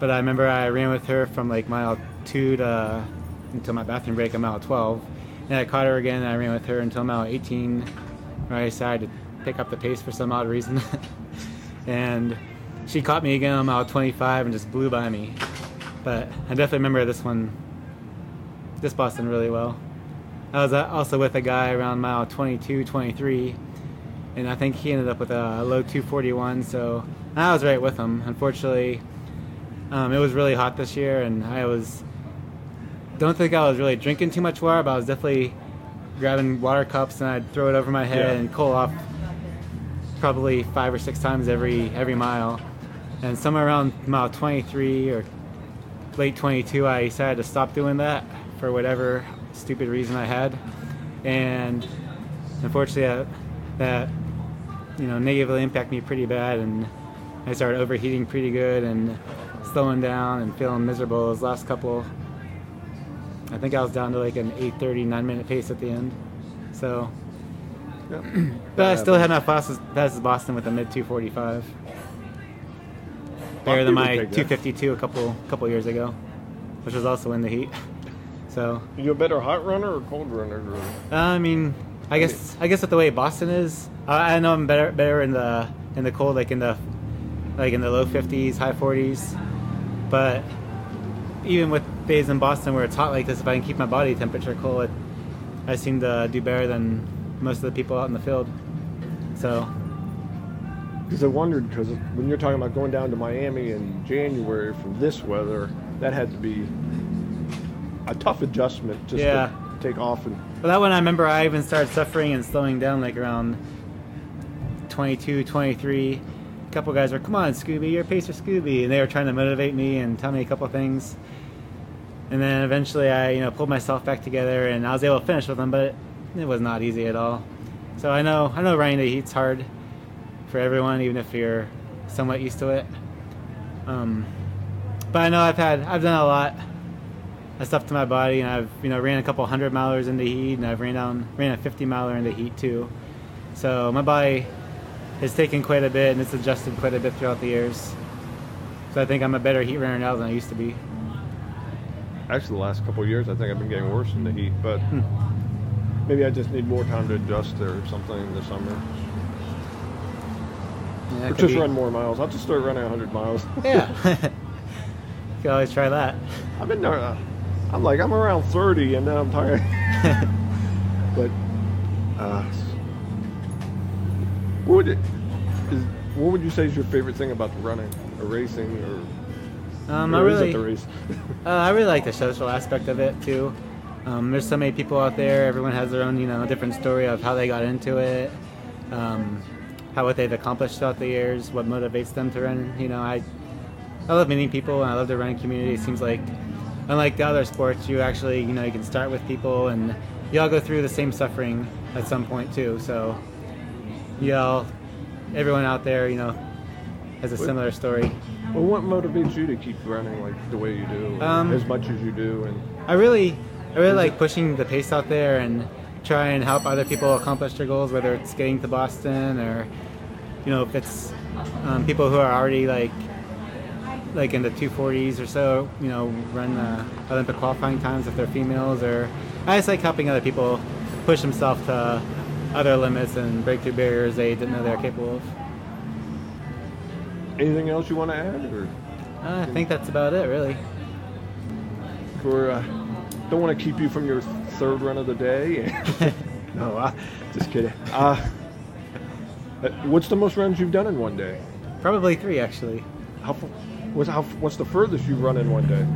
But I remember I ran with her from mile 2 until my bathroom break at mile 12, and I caught her again. And I ran with her until mile 18, where I decided to pick up the pace for some odd reason, and. She caught me again on mile 25 and just blew by me. But I definitely remember this Boston really well. I was also with a guy around mile 22, 23, and I think he ended up with a low 2:41, so I was right with him. Unfortunately, it was really hot this year, and don't think I was really drinking too much water, but I was definitely grabbing water cups, and I'd throw it over my head and cool off probably 5 or 6 times every mile. And somewhere around mile 23 or late 22, I decided to stop doing that for whatever stupid reason I had. And unfortunately, that negatively impacted me pretty bad. And I started overheating pretty good and slowing down and feeling miserable. Those last couple, I think I was down to an 8:30, 9-minute pace at the end. So, yep. But I still had my fastest Boston with a mid 2:45. Better than my 2:52 a couple years ago, which was also in the heat. So. Are you a better hot runner or cold runner? I mean, I guess with the way Boston is, I know I'm better in the cold, in the low 50s, high 40s. But even with days in Boston where it's hot like this, if I can keep my body temperature cool, I seem to do better than most of the people out in the field. So. Because I wondered, when you're talking about going down to Miami in January for this weather, that had to be a tough adjustment just to take off. Well, that one I remember I even started suffering and slowing down around 22, 23. A couple guys were, come on, Scooby, you're a pacer, Scooby. And they were trying to motivate me and tell me a couple things. And then eventually I, pulled myself back together and I was able to finish with them, but it was not easy at all. So I know running the heat's hard for everyone, even if you're somewhat used to it. But I know I've done a lot of stuff to my body, and I've ran a couple 100-milers in the heat, and I've ran a 50-miler in the heat too. So my body has taken quite a bit, and it's adjusted quite a bit throughout the years. So I think I'm a better heat runner now than I used to be. Actually, the last couple of years, I think I've been getting worse in the heat, but maybe I just need more time to adjust or something this summer. Yeah, or just run more miles. I'll just start running 100 miles. Yeah. You can always try that. I've been there. I'm around 30, and then I'm tired. But what would you say is your favorite thing about running or racing or... I really like the social aspect of it too. There's so many people out there. Everyone has their own, different story of how they got into it, what they've accomplished throughout the years, what motivates them to run. I love meeting people, and I love the running community. It seems like, unlike the other sports, you actually, you can start with people, and you all go through the same suffering at some point too. So, everyone out there, has a similar story. Well, what motivates you to keep running like the way you do, as much as you do? And I really like pushing the pace out there and try and help other people accomplish their goals, whether it's getting to Boston or, if it's people who are already like in the 240s or so, run the Olympic qualifying times if they're females, or I just like helping other people push themselves to other limits and break through barriers they didn't know they were capable of. Anything else you want to add? Or I think that's about it, really. Don't want to keep you from your third run of the day. No, just kidding. What's the most runs you've done in one day? Probably 3, actually. What's the furthest you've run in one day?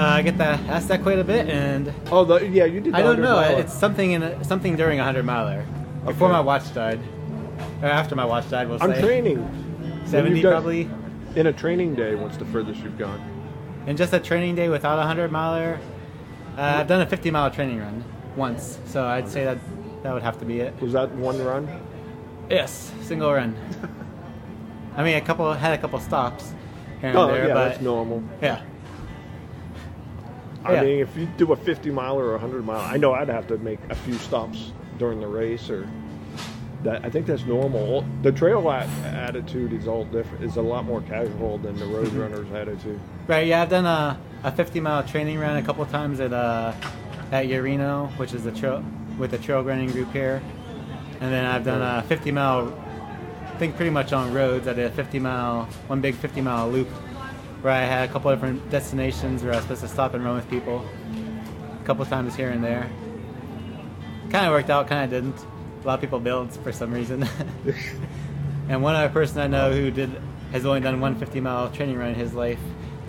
I get asked that quite a bit, and you did. I don't know. It's something during a 100-miler. Okay. Before my watch died, or after my watch died, we'll say. I'm training. 70 probably. In a training day, what's the furthest you've gone? In just a training day without a 100-miler, I've done a 50-mile training run once, so I'd say that would have to be it. Was that one run? Yes, single run. I mean, had a couple stops here and there, but that's normal. Yeah. I mean, if you do a 50-miler or a 100-miler, I know I'd have to make a few stops during the race or. I think that's normal. The trail attitude is all different. It's a lot more casual than the road runner's attitude. Right. Yeah, I've done a 50-mile training run a couple times at Urino, which is the trail with the trail running group here, and then I've done a 50-mile. I think pretty much on roads. I did a 50-mile, one big 50-mile loop, where I had a couple different destinations where I was supposed to stop and run with people, a couple times here and there. Kind of worked out, kind of didn't. A lot of people build for some reason. And one other person I know who has only done one 50-mile training run in his life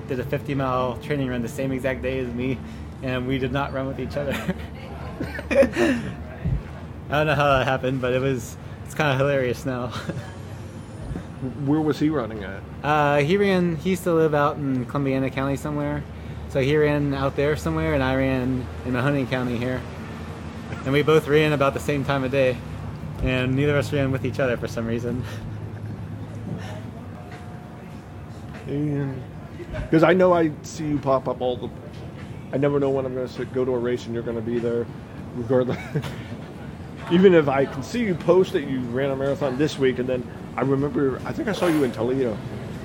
did a 50-mile training run the same exact day as me, and we did not run with each other. I don't know how that happened, but it's kind of hilarious now. Where was he running at? He used to live out in Columbiana County somewhere, so he ran out there somewhere, and I ran in Mahoning County here. And we both ran about the same time of day, and neither of us ran with each other for some reason. Because I know I see you pop up I never know when I'm going to go to a race and you're going to be there, regardless. Even if I can see you post that you ran a marathon this week, and then I think I saw you in Toledo.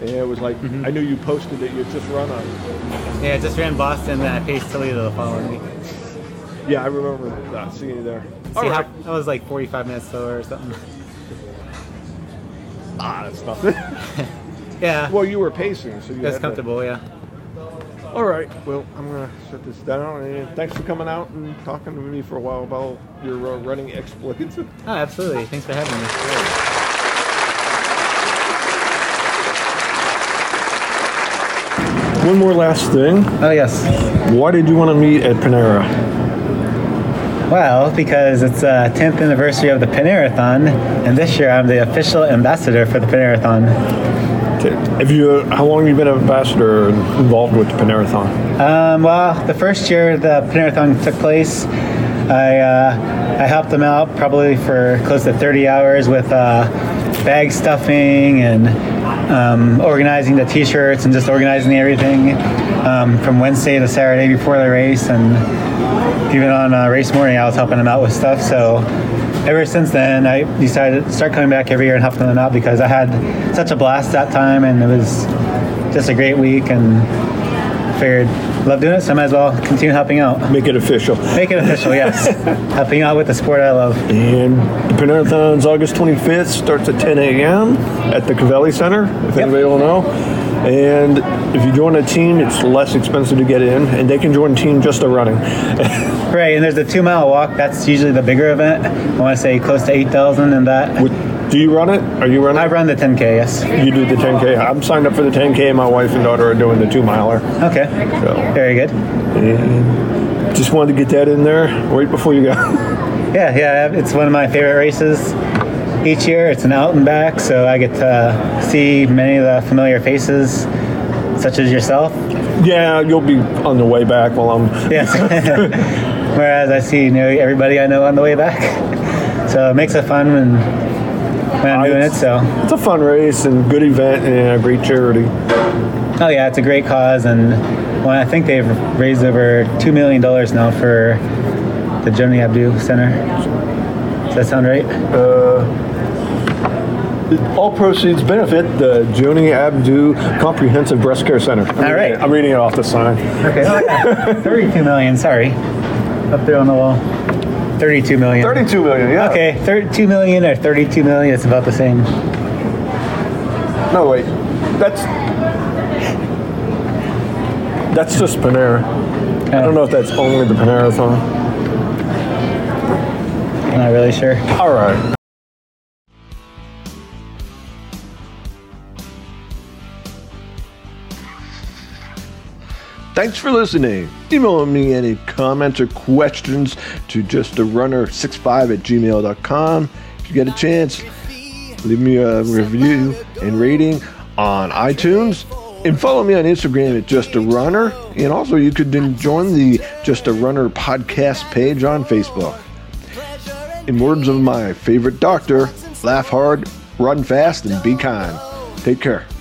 And it was like, I knew you posted that you just run on. Yeah, I just ran Boston, and I paced Toledo the following week. Yeah, I remember seeing you there. All right. That was like 45 minutes slower or something. That's nothing. Yeah. Well, you were pacing, so you That's comfortable, yeah. All right. Well, I'm going to shut this down. And thanks for coming out and talking to me for a while about your running exploits. Oh, absolutely. Thanks for having me. Yeah. One more last thing. Oh, yes. Why did you want to meet at Panera? Well, because it's the 10th anniversary of the Panerathon, and this year I'm the official ambassador for the Panerathon. How long have you been an ambassador involved with the Panerathon? Well, the first year the Panerathon took place, I helped them out probably for close to 30 hours with bag stuffing and organizing the t-shirts and just organizing everything from Wednesday to Saturday before the race, and even on race morning I was helping them out with stuff. So ever since then I decided to start coming back every year and helping them out because I had such a blast that time, and it was just a great week, and figured love doing it, so I might as well continue helping out. Make it official. Make it official, yes. Helping out with the sport I love. And the Panerathon is August 25th, starts at 10 a.m. at the Cavelli Center, if anybody will know. And if you join a team, it's less expensive to get in, and they can join a team just to running. Right, and there's the 2 mile walk. That's usually the bigger event. I want to say close to 8,000 and that. Do you run it? Are you running? I run the 10K, yes. You do the 10K. I'm signed up for the 10K. My wife and daughter are doing the 2-miler. Okay. So, very good. And just wanted to get that in there right before you go. Yeah. It's one of my favorite races each year. It's an out and back, so I get to see many of the familiar faces, such as yourself. Yeah, you'll be on the way back while I'm... Yes. Whereas I see nearly everybody I know on the way back. So it makes it fun It's a fun race and good event and a great charity. Oh yeah, it's a great cause, and I think they've raised over $2 million now for the Joni Abdu Center. Does that sound right? All proceeds benefit the Joni Abdu Comprehensive Breast Care Center. I'm reading it off the sign. Okay. $32 million, sorry. Up there on the wall. $32 million, yeah. Okay, $2 million or $32 million, it's about the same. No, wait. That's just Panera. I don't know if that's only the Panerathon. I'm not really sure. All right. Thanks for listening. Email me any comments or questions to justarunner65@gmail.com. If you get a chance, leave me a review and rating on iTunes. And follow me on Instagram at justarunner. And also, you could then join the Just a Runner podcast page on Facebook. In words of my favorite doctor, laugh hard, run fast, and be kind. Take care.